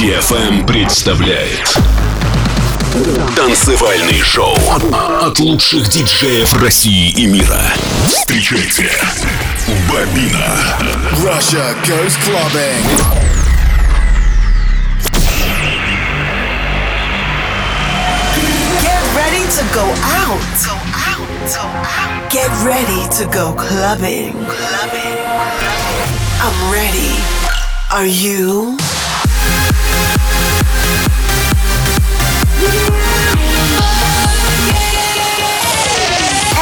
DFM представляет танцевальный шоу от лучших диджеев России и мира. Встречайте, Бобина. Russia goes clubbing. Get ready to go out. Go out. Go out. Get ready to go clubbing. Clubbing. I'm ready. Are you?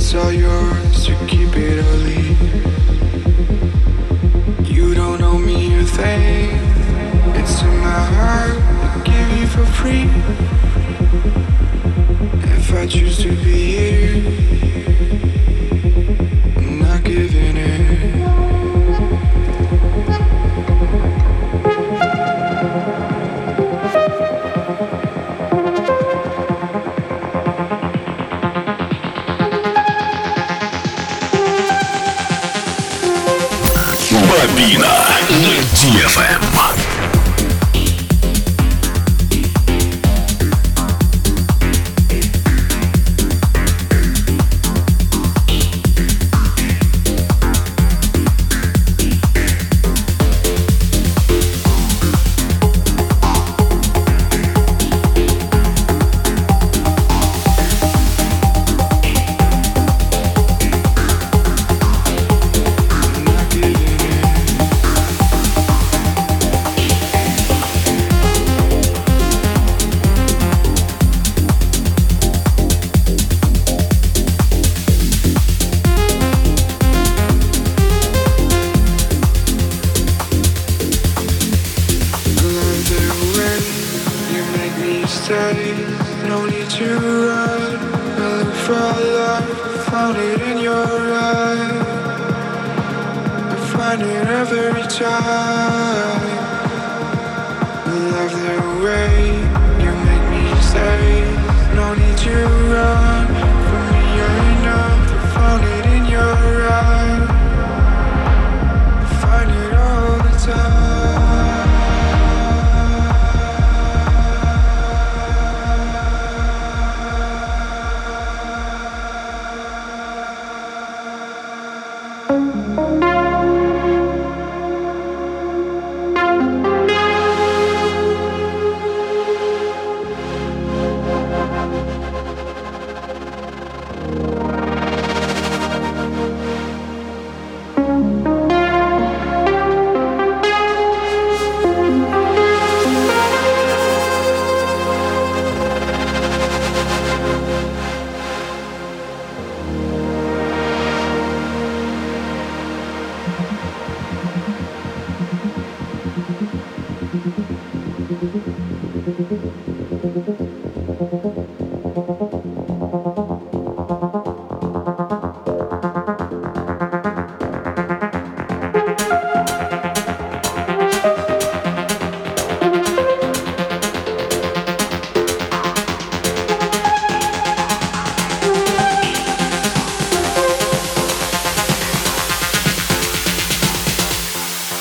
It's all yours, you keep it or leave. faith. It's in my heart, give you for free. If I choose to be here, I'm not giving in. Bobina на DFM.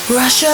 Russia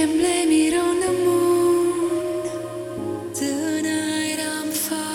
Can blame it on the moon. Tonight I'm fine.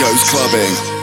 goes clubbing.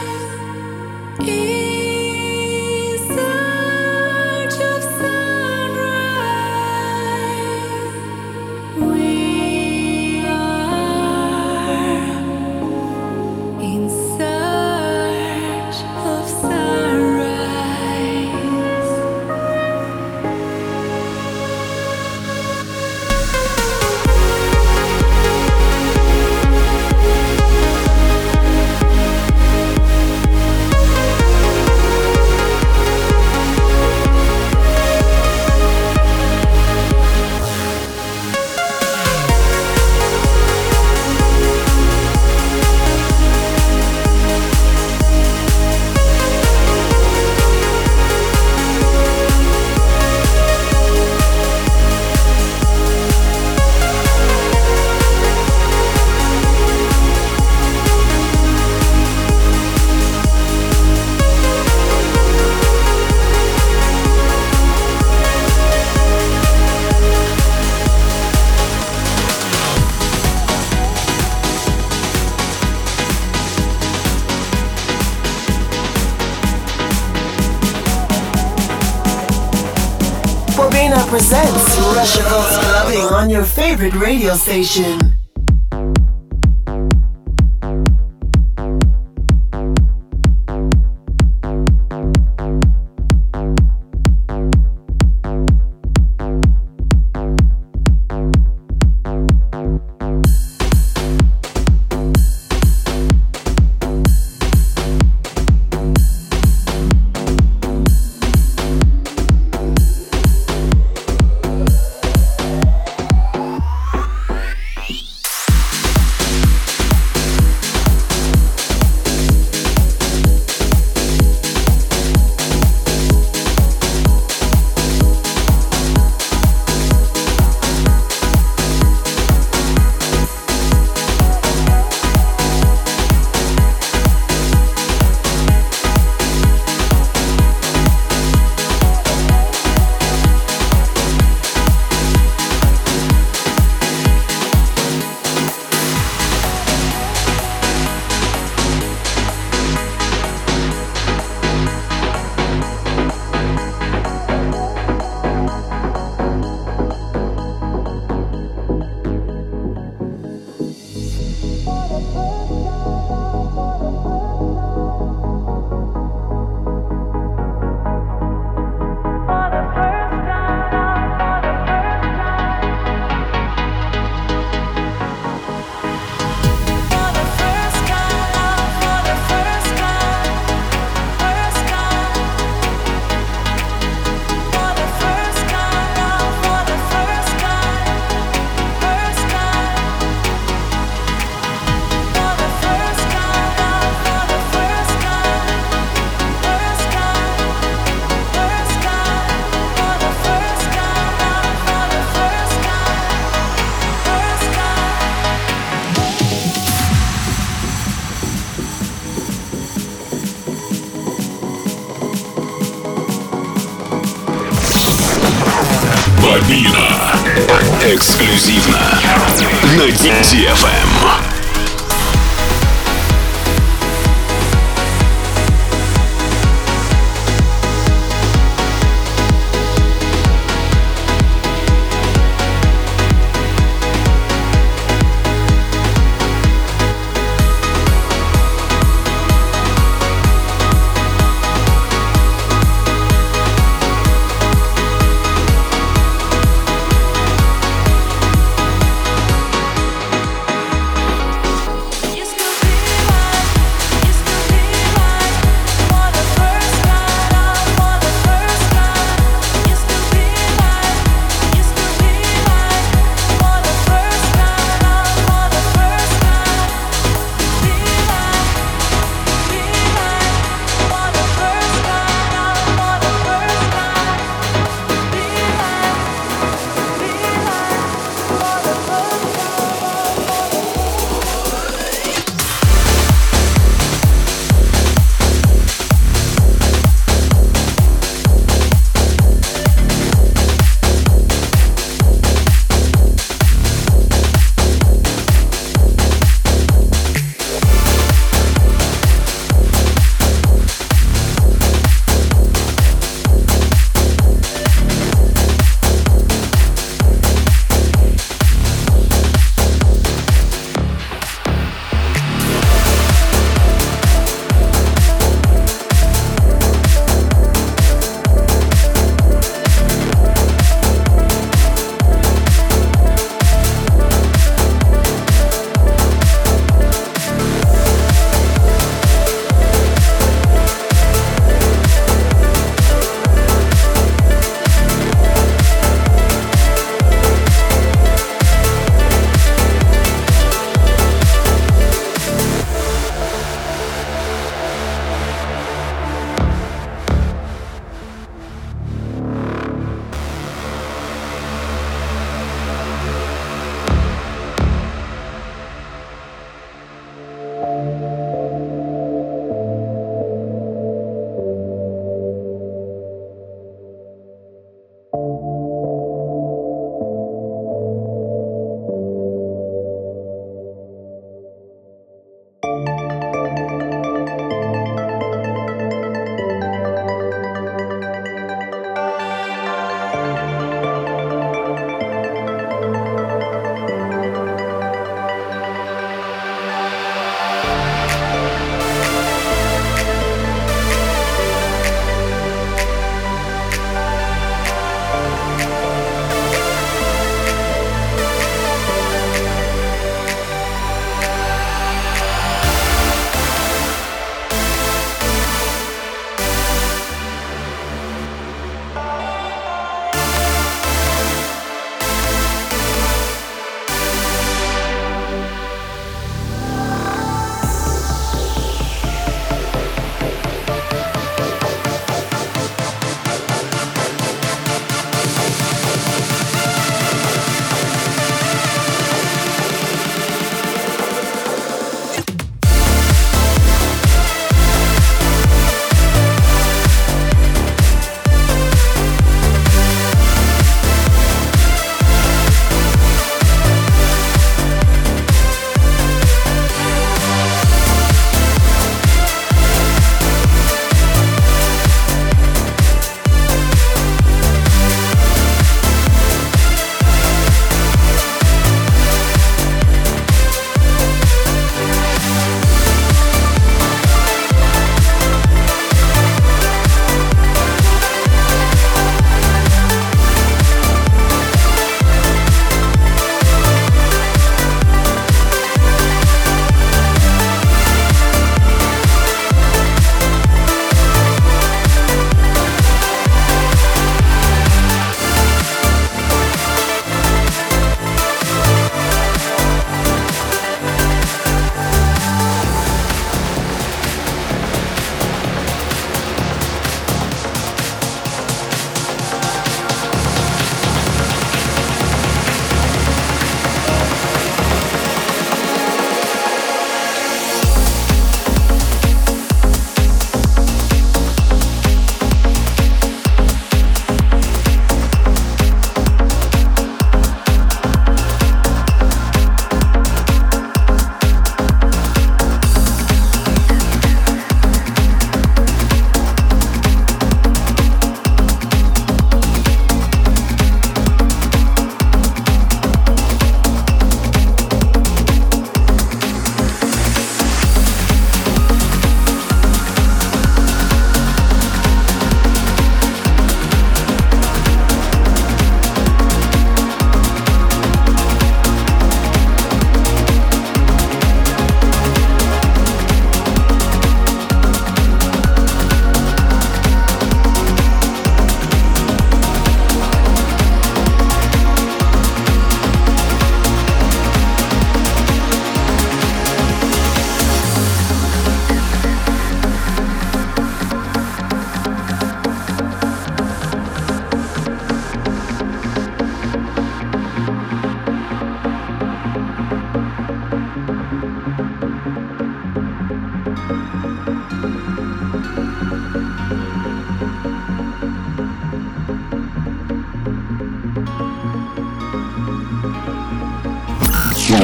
Bobina presents Russia Goes Clubbing on your favorite radio station. Бобина. Эксклюзивно на DFM.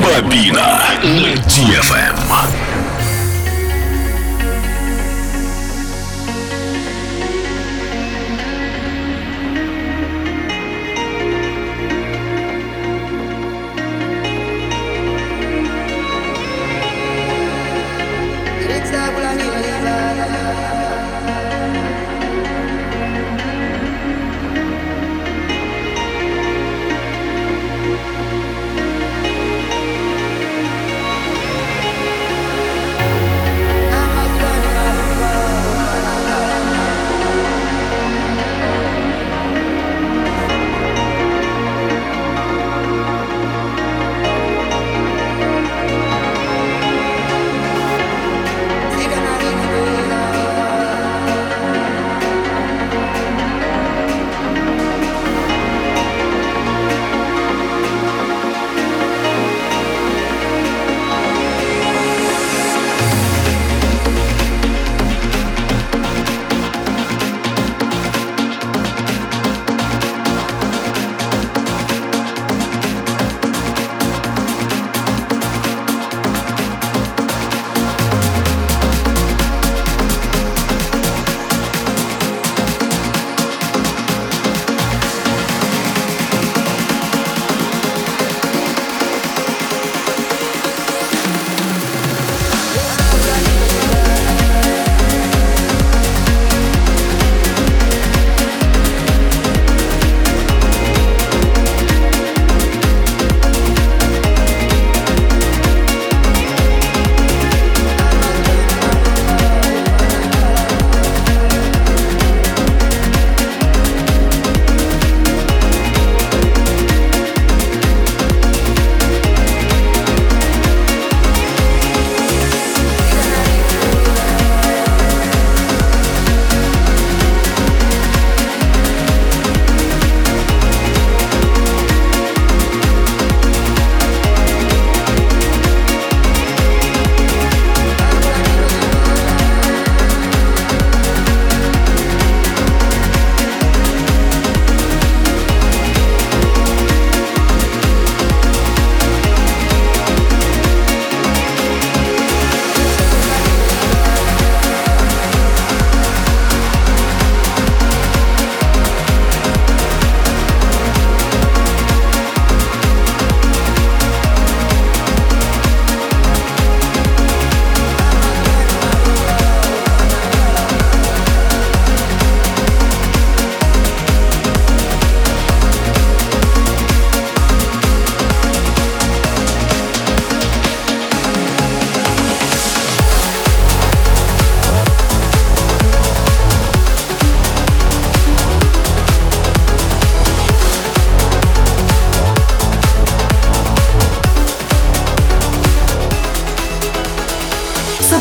Бобина на DFM.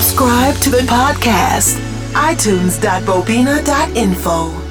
Subscribe to the podcast, itunes.bobina.info.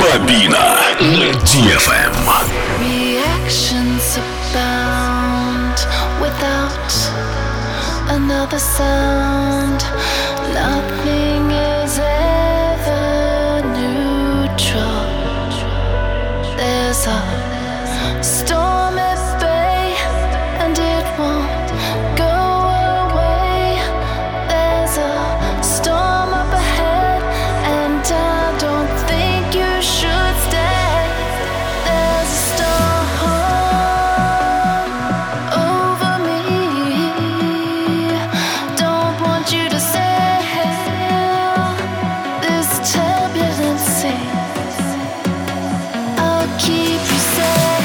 Bobina на DFM. Reactions abound without another sound. Nothing is ever neutral. There's a storm at bay and it won't go away. There's a storm up ahead and I don't think you should stay. There's a storm over me. Don't want you to sail this turbulent sea. I'll keep you safe.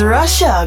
as Russia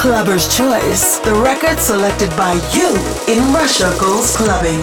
Clubber's Choice, the record selected by you in Russia Goes Clubbing.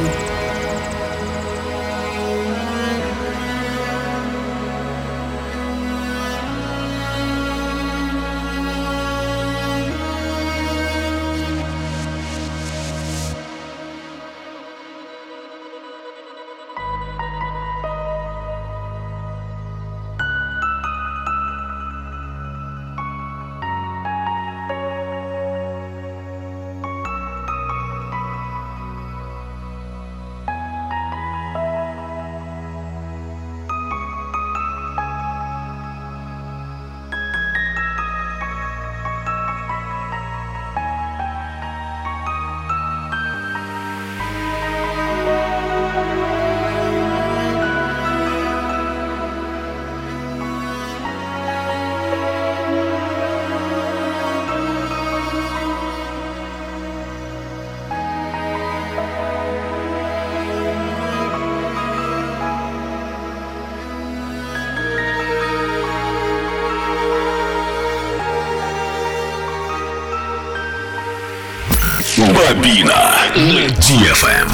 Бобина на DFM.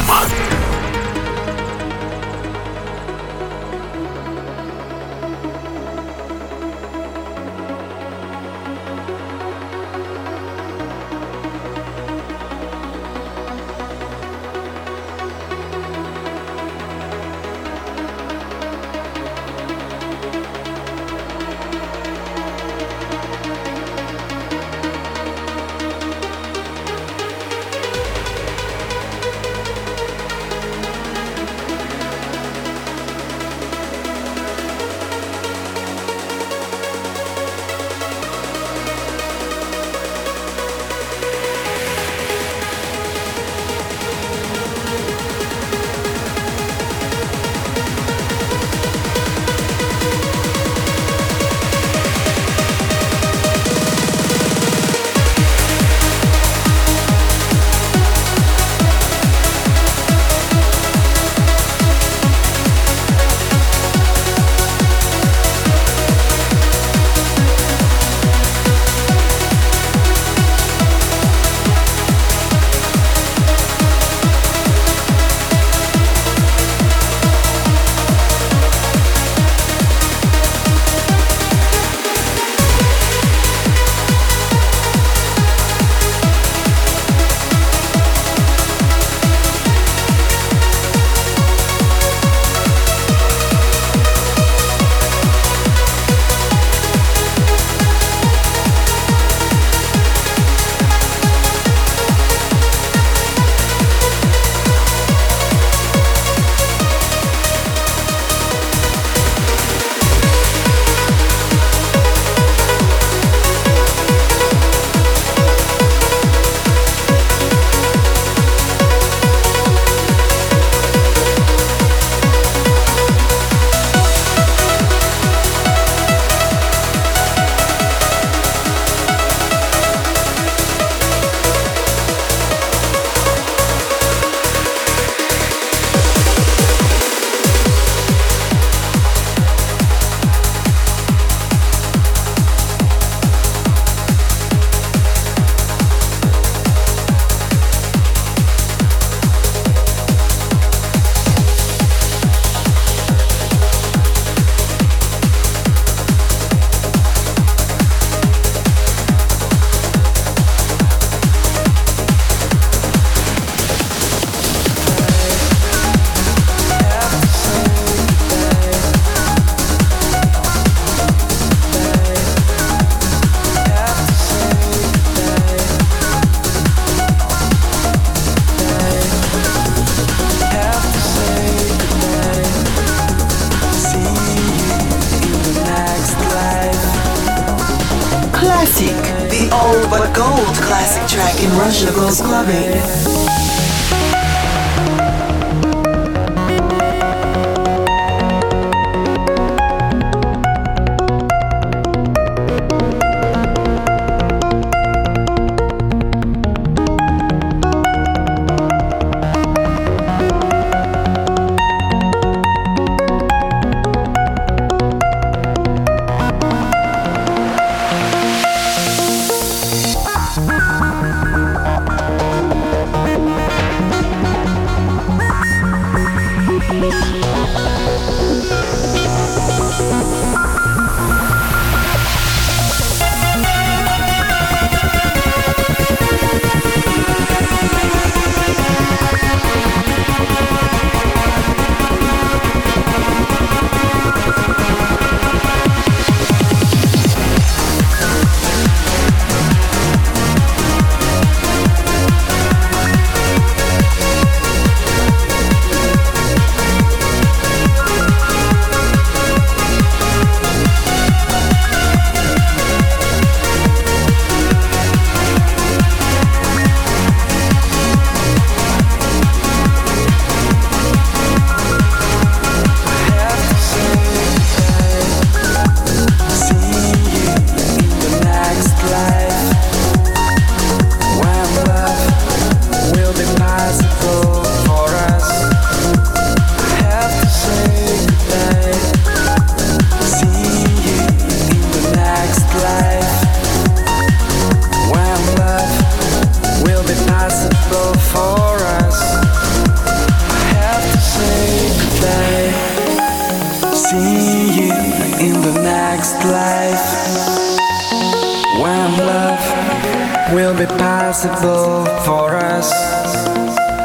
will be possible for us.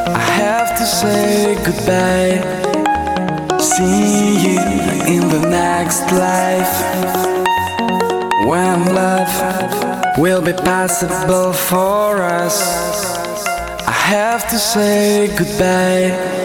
I have to say goodbye. See you in the next life. When love will be possible for us. I have to say goodbye.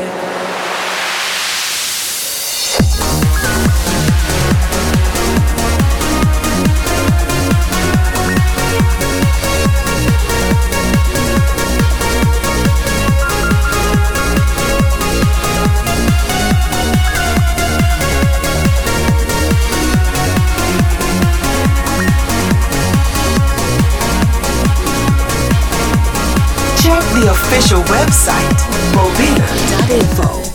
Check the official website, bobina.info.